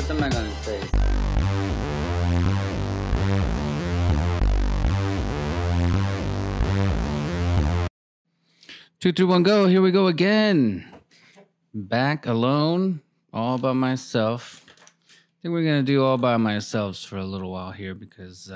put the mic on his face. Two, three, one, go. Here we go again. Back alone, all by myself. I think we're going to do all by myself for a little while here because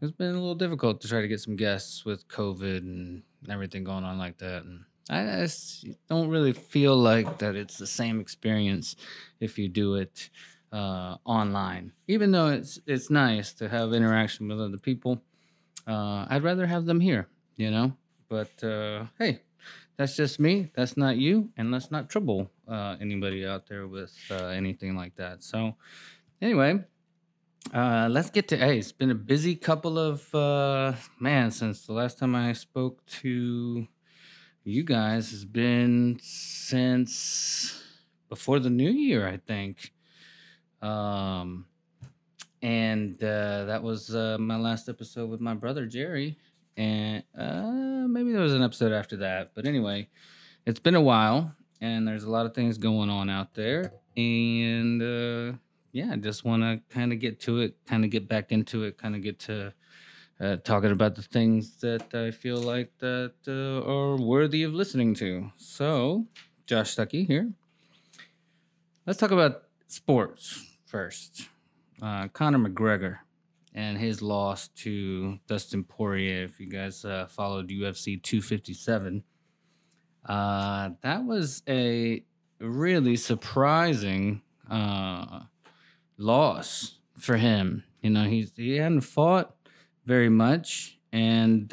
it's been a little difficult to try to get some guests with COVID and everything going on like that. And I just don't really feel like that it's the same experience if you do it online. Even though it's nice to have interaction with other people, I'd rather have them here, you know? But hey, that's just me. That's not you. And let's not trouble anybody out there with anything like that. So anyway, let's get to, hey, it's been a busy couple of, man, since the last time I spoke to you guys has been since before the new year, I think. That was my last episode with my brother, Jerry. And maybe there was an episode after that. But anyway, it's been a while, and there's a lot of things going on out there. And yeah, I just want to kind of get to it, kind of get back into it, kind of get to talking about the things that I feel like that are worthy of listening to. So, Josh Stuckey here. Let's talk about sports first. Conor McGregor and his loss to Dustin Poirier. If you guys followed UFC 257, that was a really surprising loss for him. You know, he hadn't fought very much, and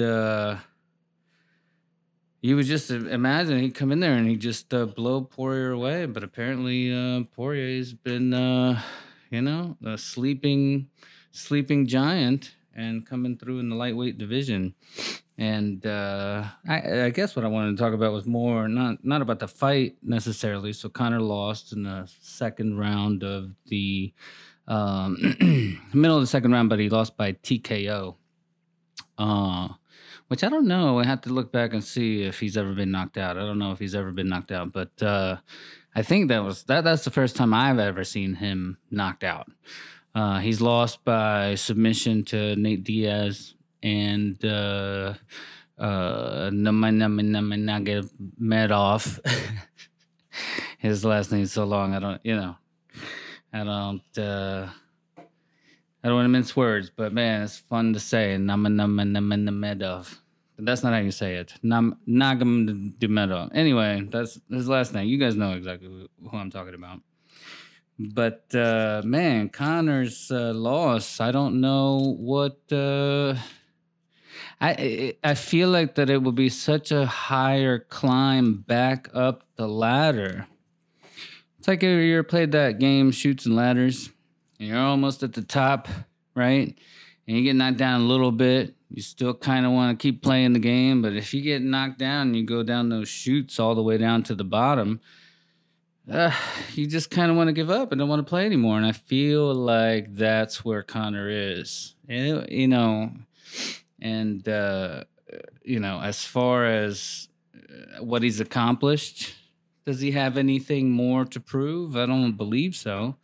you would just imagine he'd come in there and he'd just blow Poirier away, but apparently Poirier's been, you know, a sleeping giant and coming through in the lightweight division. And I guess what I wanted to talk about was more, not about the fight necessarily, so Conor lost in the second round of the middle of the second round, but he lost by TKO. Which I don't know. I have to look back and see if he's ever been knocked out. I don't know if he's ever been knocked out, but I think that's the first time I've ever seen him knocked out. He's lost by submission to Nate Diaz and Nurmagomedov. His last name's so long, I don't want to mince words, but man, it's fun to say. Nurmagomedov. But that's not how you say it. Nurmagomedov. Anyway, that's his last name. You guys know exactly who I'm talking about. But man, Conor's loss. I don't know what. I feel like that it would be such a higher climb back up the ladder. It's like if you ever played that game, Chutes and Ladders, and you're almost at the top, right? And you get knocked down a little bit. You still kind of want to keep playing the game, but if you get knocked down and you go down those chutes all the way down to the bottom, you just kind of want to give up and don't want to play anymore. And I feel like that's where Conor is, you know. And, you know, as far as what he's accomplished, does he have anything more to prove? I don't believe so.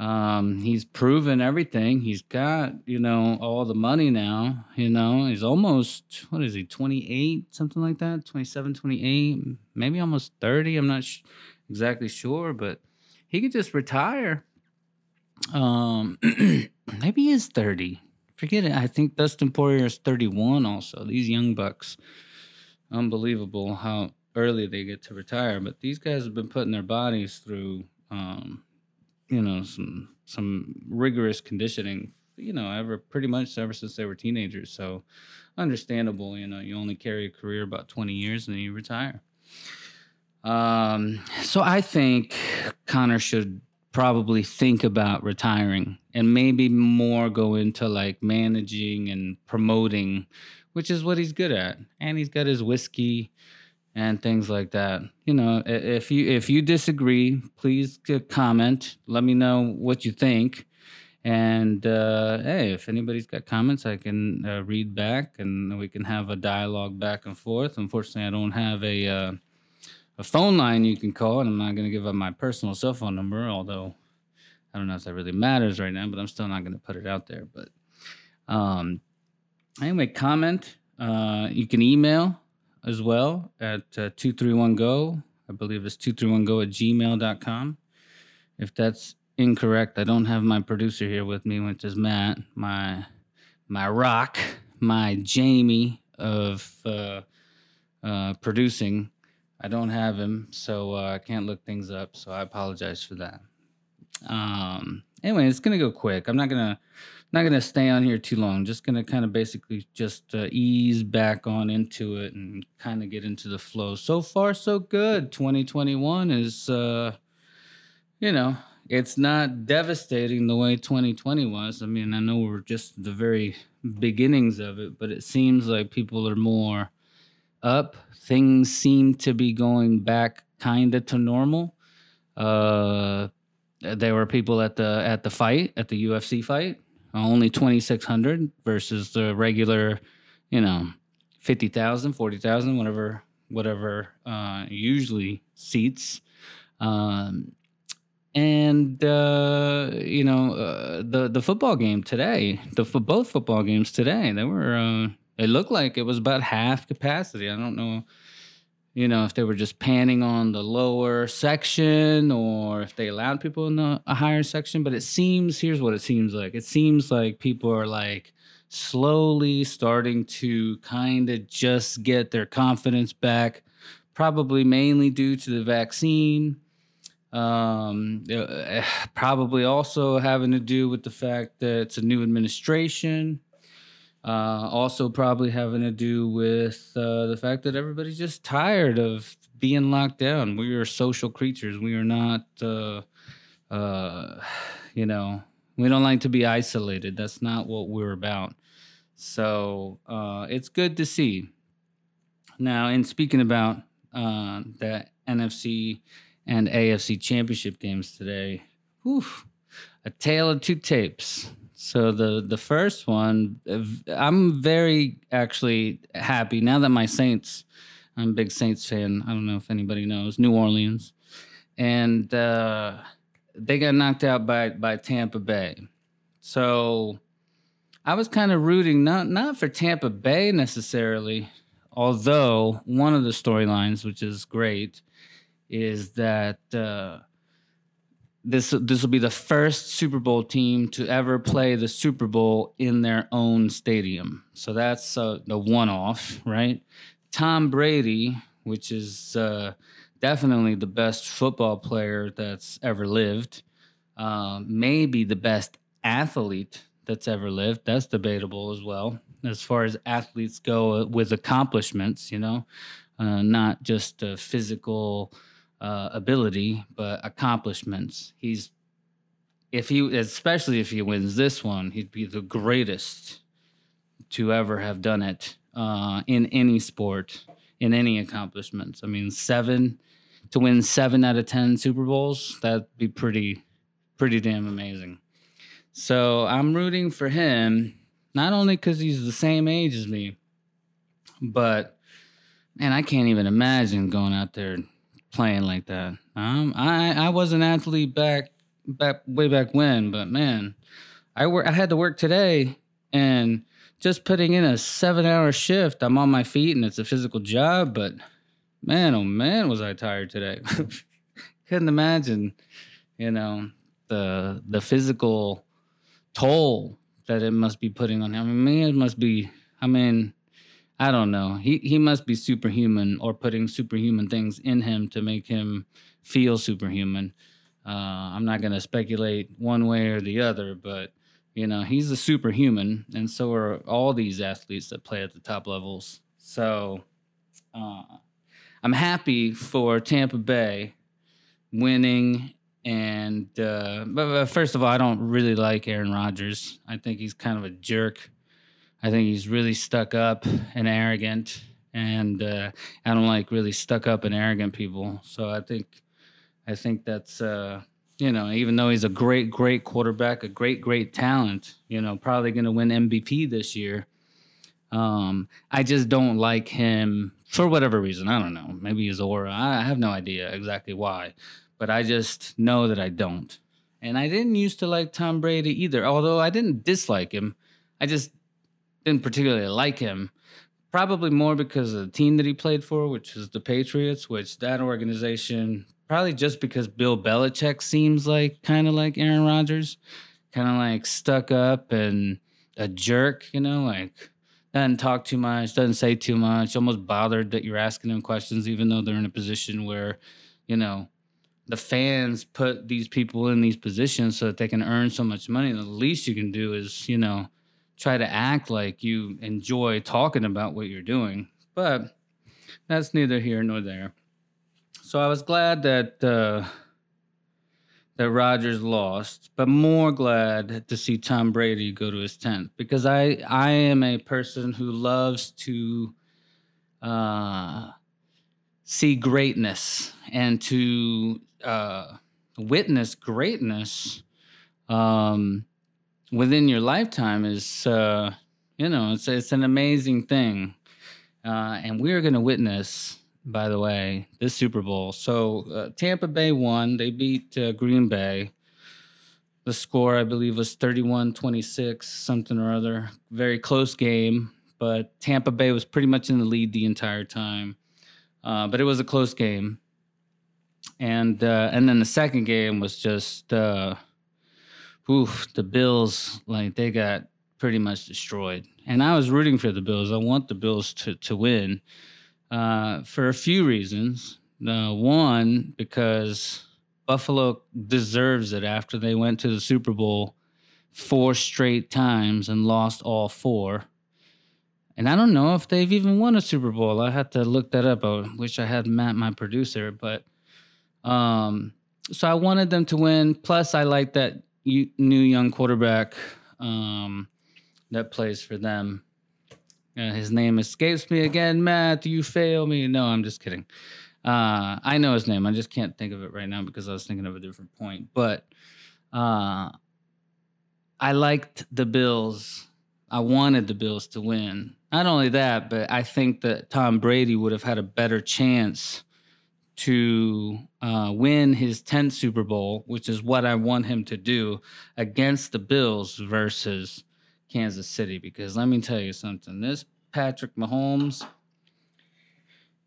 He's proven everything. He's got, you know, all the money now. You know, he's almost, what is he, 28, something like that? 27, 28, maybe almost 30. I'm not exactly sure, but he could just retire. Maybe he is 30. Forget it. I think Dustin Poirier is 31 also. These young bucks, unbelievable how early they get to retire, but these guys have been putting their bodies through, you know, some rigorous conditioning, you know, pretty much ever since they were teenagers. So understandable, you know, you only carry a career about 20 years and then you retire. So I think Conor should probably think about retiring and maybe more go into like managing and promoting, which is what he's good at. And he's got his whiskey and things like that. You know, if you disagree, please comment. Let me know what you think. And hey, if anybody's got comments, I can read back, and we can have a dialogue back and forth. Unfortunately, I don't have a phone line you can call, and I'm not going to give up my personal cell phone number, although I don't know if that really matters right now, but I'm still not going to put it out there. But anyway, comment. You can email as well at 231go. I believe it's 231go@gmail.com. If that's incorrect, I don't have my producer here with me, which is Matt, my rock, my Jamie of producing. I don't have him, so I can't look things up, so I apologize for that. Anyway, it's going to go quick. I'm not gonna stay on here too long. Just going to kind of basically just ease back on into it and kind of get into the flow. So far, so good. 2021 is, it's not devastating the way 2020 was. I mean, I know we're just the very beginnings of it, but it seems like people are more up. Things seem to be going back kind of to normal. There were people at the UFC fight, only 2,600 versus the regular, 50,000, 40,000, whatever usually seats. The football game today, both football games today, they were, it looked like it was about half capacity. I don't know, if they were just panning on the lower section or if they allowed people in a higher section, but here's what it seems like. It seems like people are like slowly starting to kind of just get their confidence back, probably mainly due to the vaccine. Probably also having to do with the fact that it's a new administration. Also probably having to do with the fact that everybody's just tired of being locked down. We are social creatures. We are not, we don't like to be isolated. That's not what we're about. So it's good to see. Now, in speaking about the NFC and AFC championship games today, a tale of two tapes. So the first one, I'm very actually happy now that my Saints, I'm a big Saints fan. I don't know if anybody knows, New Orleans. And they got knocked out by Tampa Bay. So I was kind of rooting, not for Tampa Bay necessarily, although one of the storylines, which is great, is that this will be the first Super Bowl team to ever play the Super Bowl in their own stadium. So that's the one-off, right? Tom Brady, which is definitely the best football player that's ever lived, maybe the best athlete that's ever lived. That's debatable as well, as far as athletes go with accomplishments, not just physical ability, but accomplishments. Especially if he wins this one, he'd be the greatest to ever have done it in any sport, in any accomplishments. I mean, to win 7 out of 10 Super Bowls, that'd be pretty damn amazing. So I'm rooting for him, not only because he's the same age as me, but man, I can't even imagine going out there playing like that. I was an athlete back way back when, but man, I had to work today, and just putting in a 7-hour shift, I'm on my feet and it's a physical job, but man, oh man, was I tired today. Couldn't imagine, the physical toll that it must be putting on him. I don't know. He must be superhuman, or putting superhuman things in him to make him feel superhuman. I'm not going to speculate one way or the other, but, he's a superhuman, and so are all these athletes that play at the top levels. So I'm happy for Tampa Bay winning. And but first of all, I don't really like Aaron Rodgers. I think he's kind of a jerk. I think he's really stuck up and arrogant, and I don't like really stuck up and arrogant people. So I think that's, even though he's a great, great quarterback, a great, great talent, probably going to win MVP this year. I just don't like him for whatever reason. I don't know. Maybe his aura. I have no idea exactly why, but I just know that I don't. And I didn't used to like Tom Brady either, although I didn't dislike him. I just didn't particularly like him. Probably more because of the team that he played for, which is the Patriots, which that organization, probably just because Bill Belichick seems like kind of like Aaron Rodgers, kind of like stuck up and a jerk, you know, like doesn't talk too much, doesn't say too much, almost bothered that you're asking them questions, even though they're in a position where, you know, the fans put these people in these positions so that they can earn so much money. And the least you can do is, you know, try to act like you enjoy talking about what you're doing. But that's neither here nor there. So I was glad that that Rodgers lost, but more glad to see Tom Brady go to his 10th, because I am a person who loves to see greatness and to witness greatness within your lifetime is, you know, it's an amazing thing. And we're going to witness, by the way, this Super Bowl. So Tampa Bay won. They beat Green Bay. The score, I believe, was 31-26, something or other. Very close game, but Tampa Bay was pretty much in the lead the entire time. But it was a close game. And then the second game was just... the Bills, like, they got pretty much destroyed. And I was rooting for the Bills. I want the Bills to win for a few reasons. One, because Buffalo deserves it after they went to the Super Bowl 4 straight times and lost all 4. And I don't know if they've even won a Super Bowl. I had to look that up. I wish I had Matt, my producer. But so I wanted them to win. Plus, I like that new young quarterback that plays for them. His name escapes me again. Matt, you fail me. No, I'm just kidding. I know his name. I just can't think of it right now because I was thinking of a different point. But I liked the Bills. I wanted the Bills to win. Not only that, but I think that Tom Brady would have had a better chance to win his 10th Super Bowl, which is what I want him to do, against the Bills versus Kansas City. Because let me tell you something. This Patrick Mahomes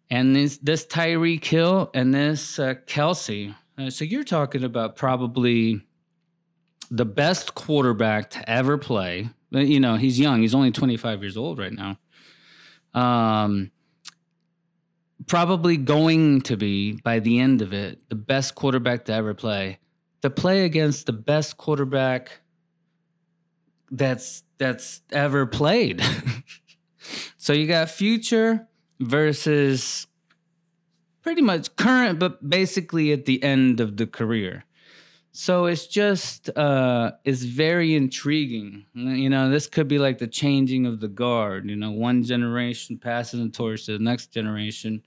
and this Tyreek Hill and this Kelce. So you're talking about probably the best quarterback to ever play. You know, he's young. He's only 25 years old right now. Probably going to be, by the end of it, the best quarterback to ever play. To play against the best quarterback that's ever played. So you got future versus pretty much current, but basically at the end of the career. So it's just, it's very intriguing. You know, this could be like the changing of the guard. You know, one generation passes the torch to the next generation.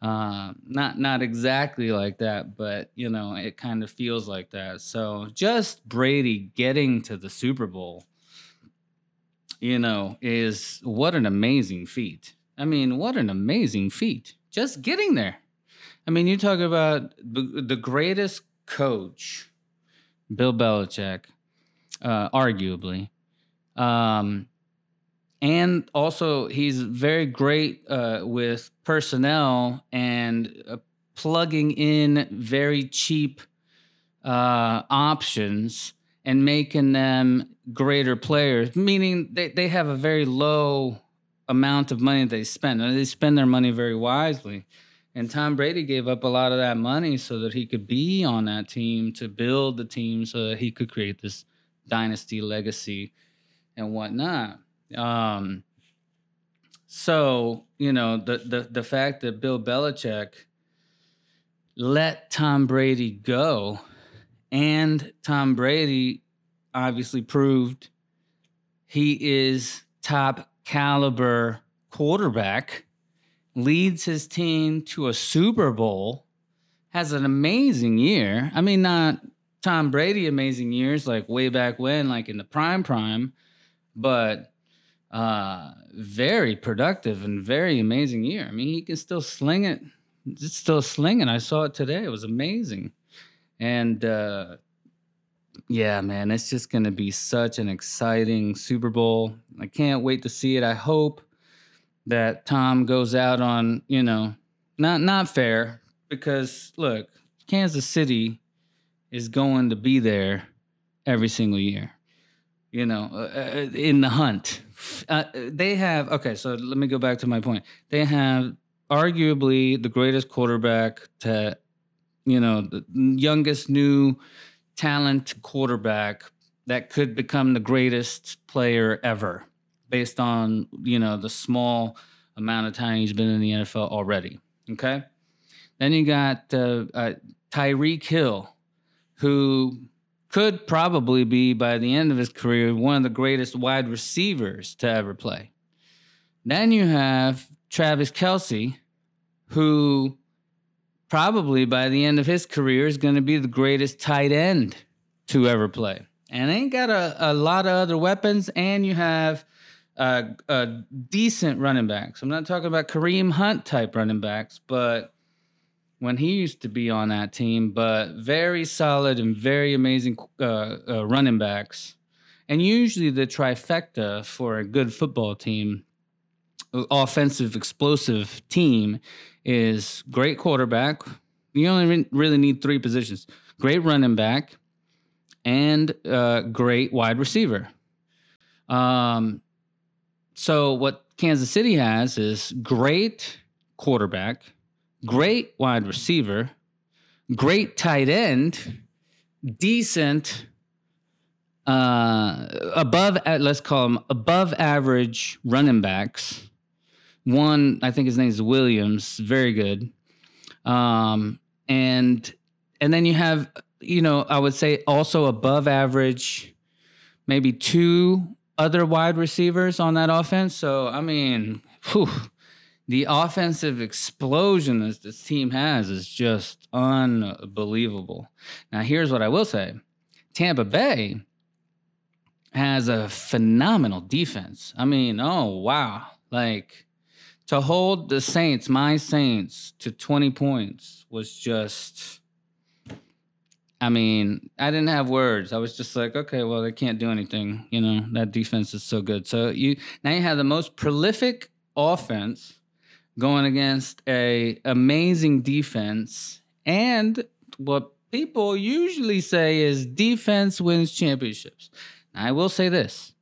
Not exactly like that, but, you know, it kind of feels like that. So just Brady getting to the Super Bowl, you know, is what an amazing feat. I mean, what an amazing feat. Just getting there. I mean, you talk about the greatest coach, Bill Belichick, arguably. And also, he's very great with personnel and plugging in very cheap options and making them greater players, meaning they have a very low amount of money they spend. They spend their money very wisely. And Tom Brady gave up a lot of that money so that he could be on that team, to build the team so that he could create this dynasty legacy and whatnot. So, you know, the fact that Bill Belichick let Tom Brady go, and Tom Brady obviously proved he is top caliber quarterback, leads his team to a Super Bowl, has an amazing year. I mean, not Tom Brady amazing years, like way back when, like in the prime, but very productive and very amazing year. I mean, he can still sling it. It's still slinging. I saw it today. It was amazing. And Yeah, man, it's just going to be such an exciting Super Bowl. I can't wait to see it. I hope that Tom goes out on, you know, not fair, because look, Kansas City is going to be there every single year, you know, in the hunt. They have, okay, so let me go back to my point. They have arguably the greatest quarterback to, you know, the youngest new talent quarterback that could become the greatest player ever based on, you know, the small amount of time he's been in the NFL already, okay? Then you got Tyreek Hill, who could probably be, by the end of his career, one of the greatest wide receivers to ever play. Then you have Travis Kelce, who probably by the end of his career is going to be the greatest tight end to ever play. And they ain't got a lot of other weapons, and you have a decent running backs. I'm not talking about Kareem Hunt type running backs, but when he used to be on that team, but very solid and very amazing running backs. And usually the trifecta for a good football team, offensive, explosive team, is great quarterback. You only really need three positions: great running back and great wide receiver. So what Kansas City has is great quarterback, great wide receiver, great tight end, decent, let's call them above average running backs. One, I think his name is Williams, very good. And then you have, you know, I would say also above average, maybe two other wide receivers on that offense. So, I mean, whew. The offensive explosion that this team has is just unbelievable. Now, here's what I will say. Tampa Bay has a phenomenal defense. I mean, oh, wow. Like, to hold the Saints, my Saints, to 20 points was just, I mean, I didn't have words. I was just like, okay, well, they can't do anything. You know, that defense is so good. So now you have the most prolific offense going against a amazing defense, and what people usually say is defense wins championships. Now, I will say this: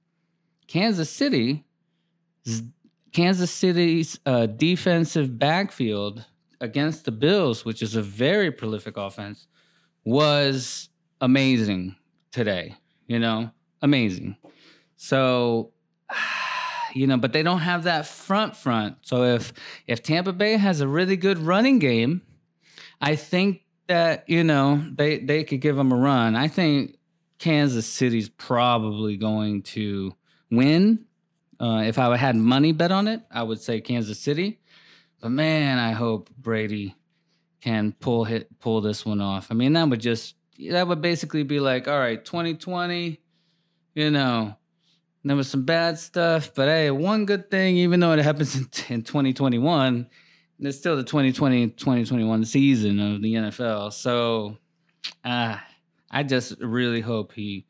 Kansas City's defensive backfield against the Bills, which is a very prolific offense, was amazing today. You know, amazing. So, you know, but they don't have that front. So if Tampa Bay has a really good running game, I think that, you know, they could give them a run. I think Kansas City's probably going to win. If I had money bet on it, I would say Kansas City. But, man, I hope Brady can pull this one off. I mean, that would basically be like, all right, 2020, you know, there was some bad stuff, but hey, one good thing, even though it happens in 2021, it's still the 2020 and 2021 season of the NFL. So I just really hope he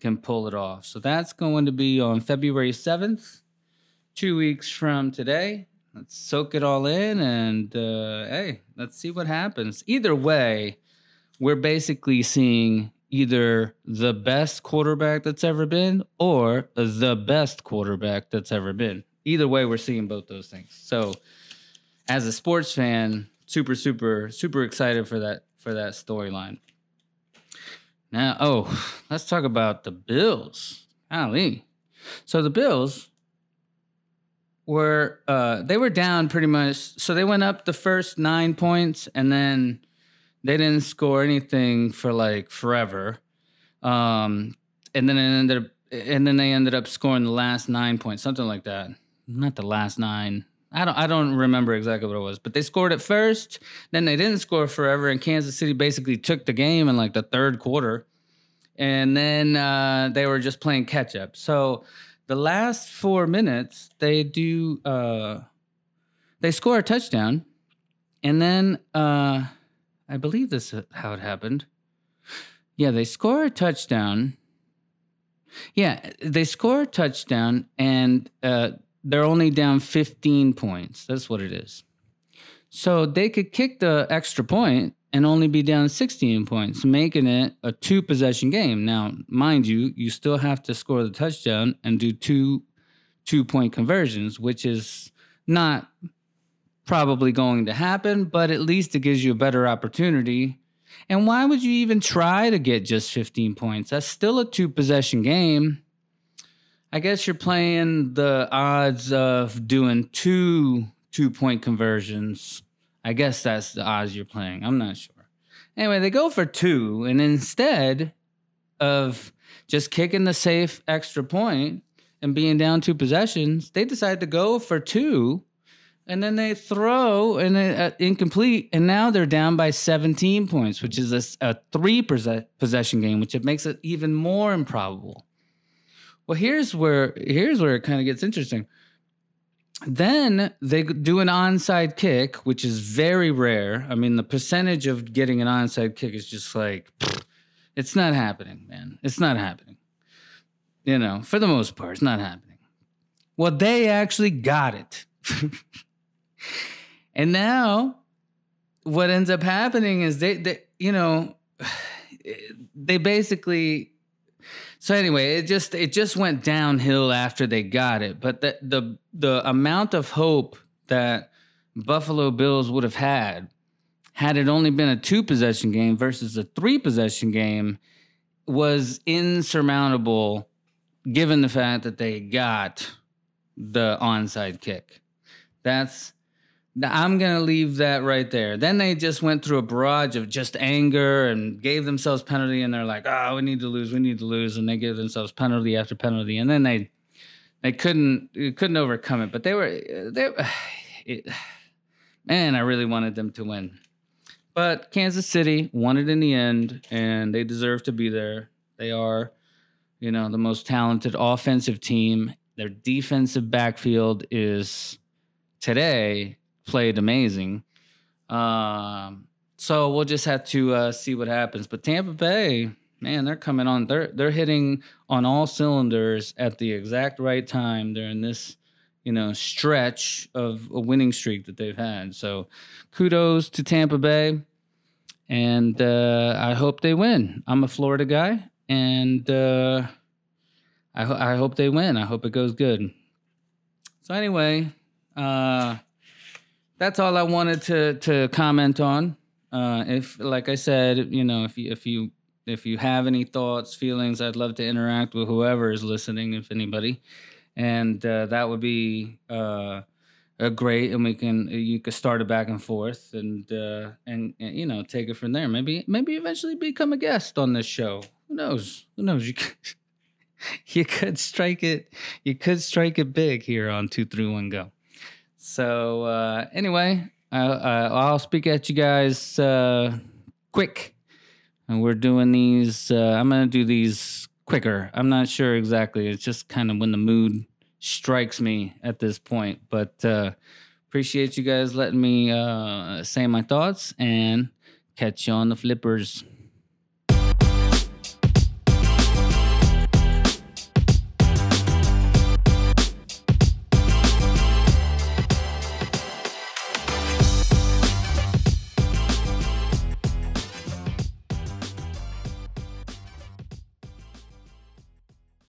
can pull it off. So that's going to be on February 7th, 2 weeks from today. Let's soak it all in, and hey, let's see what happens. Either way, we're basically seeing either the best quarterback that's ever been or the best quarterback that's ever been. Either way, we're seeing both those things. So as a sports fan, super, super, super excited for that storyline. Now, let's talk about the Bills. Ali. So the Bills were they were down pretty much. So they went up the first 9 points, and then they didn't score anything for like forever, and then they ended up scoring the last 9 points, something like that. Not the last nine. I don't remember exactly what it was, but they scored at first. Then they didn't score forever, and Kansas City basically took the game in like the third quarter, and then they were just playing catch up. So the last 4 minutes, they score a touchdown, and then I believe this is how it happened. Yeah, they score a touchdown. Yeah, they score a touchdown, and they're only down 15 points. That's what it is. So they could kick the extra point and only be down 16 points, making it a two-possession game. Now, mind you, you still have to score the touchdown and do two-point conversions, which is not probably going to happen, but at least it gives you a better opportunity. And why would you even try to get just 15 points? That's still a two-possession game. I guess you're playing the odds of doing two-point conversions. I guess that's the odds you're playing. I'm not sure. Anyway, they go for two, and instead of just kicking the safe extra point and being down two possessions, they decide to go for two, and then they throw and incomplete, and now they're down by 17 points, which is a three-possession game, which it makes it even more improbable. Well, here's where it kind of gets interesting. Then they do an onside kick, which is very rare. I mean, the percentage of getting an onside kick is just like, it's not happening, man. It's not happening. You know, for the most part, it's not happening. Well, they actually got it. And now what ends up happening is they basically... So anyway, it just went downhill after they got it. But the amount of hope that Buffalo Bills would have had it only been a two-possession game versus a three-possession game was insurmountable, given the fact that they got the onside kick. I'm going to leave that right there. Then they just went through a barrage of just anger and gave themselves penalty, and they're like, oh, we need to lose, and they gave themselves penalty after penalty, and then they couldn't overcome it. But I really wanted them to win. But Kansas City won it in the end, and they deserve to be there. They are, the most talented offensive team. Their defensive backfield is today played amazing. So we'll just have to see what happens. But Tampa Bay, man, they're coming on. They're hitting on all cylinders at the exact right time during this, stretch of a winning streak that they've had. So kudos to Tampa Bay, and I hope they win. I'm a Florida guy, and I hope they win. I hope it goes good. So anyway, that's all I wanted to comment on. If, like I said, if you have any thoughts, feelings, I'd love to interact with whoever is listening, if anybody, and that would be great. And you could start it back and forth, and take it from there. Maybe eventually become a guest on this show. Who knows? You could, you could strike it big here on 231Go. So anyway, I'll speak at you guys quick. And we're doing these, I'm going to do these quicker. I'm not sure exactly. It's just kind of when the mood strikes me at this point. But appreciate you guys letting me say my thoughts, and catch you on the flippers.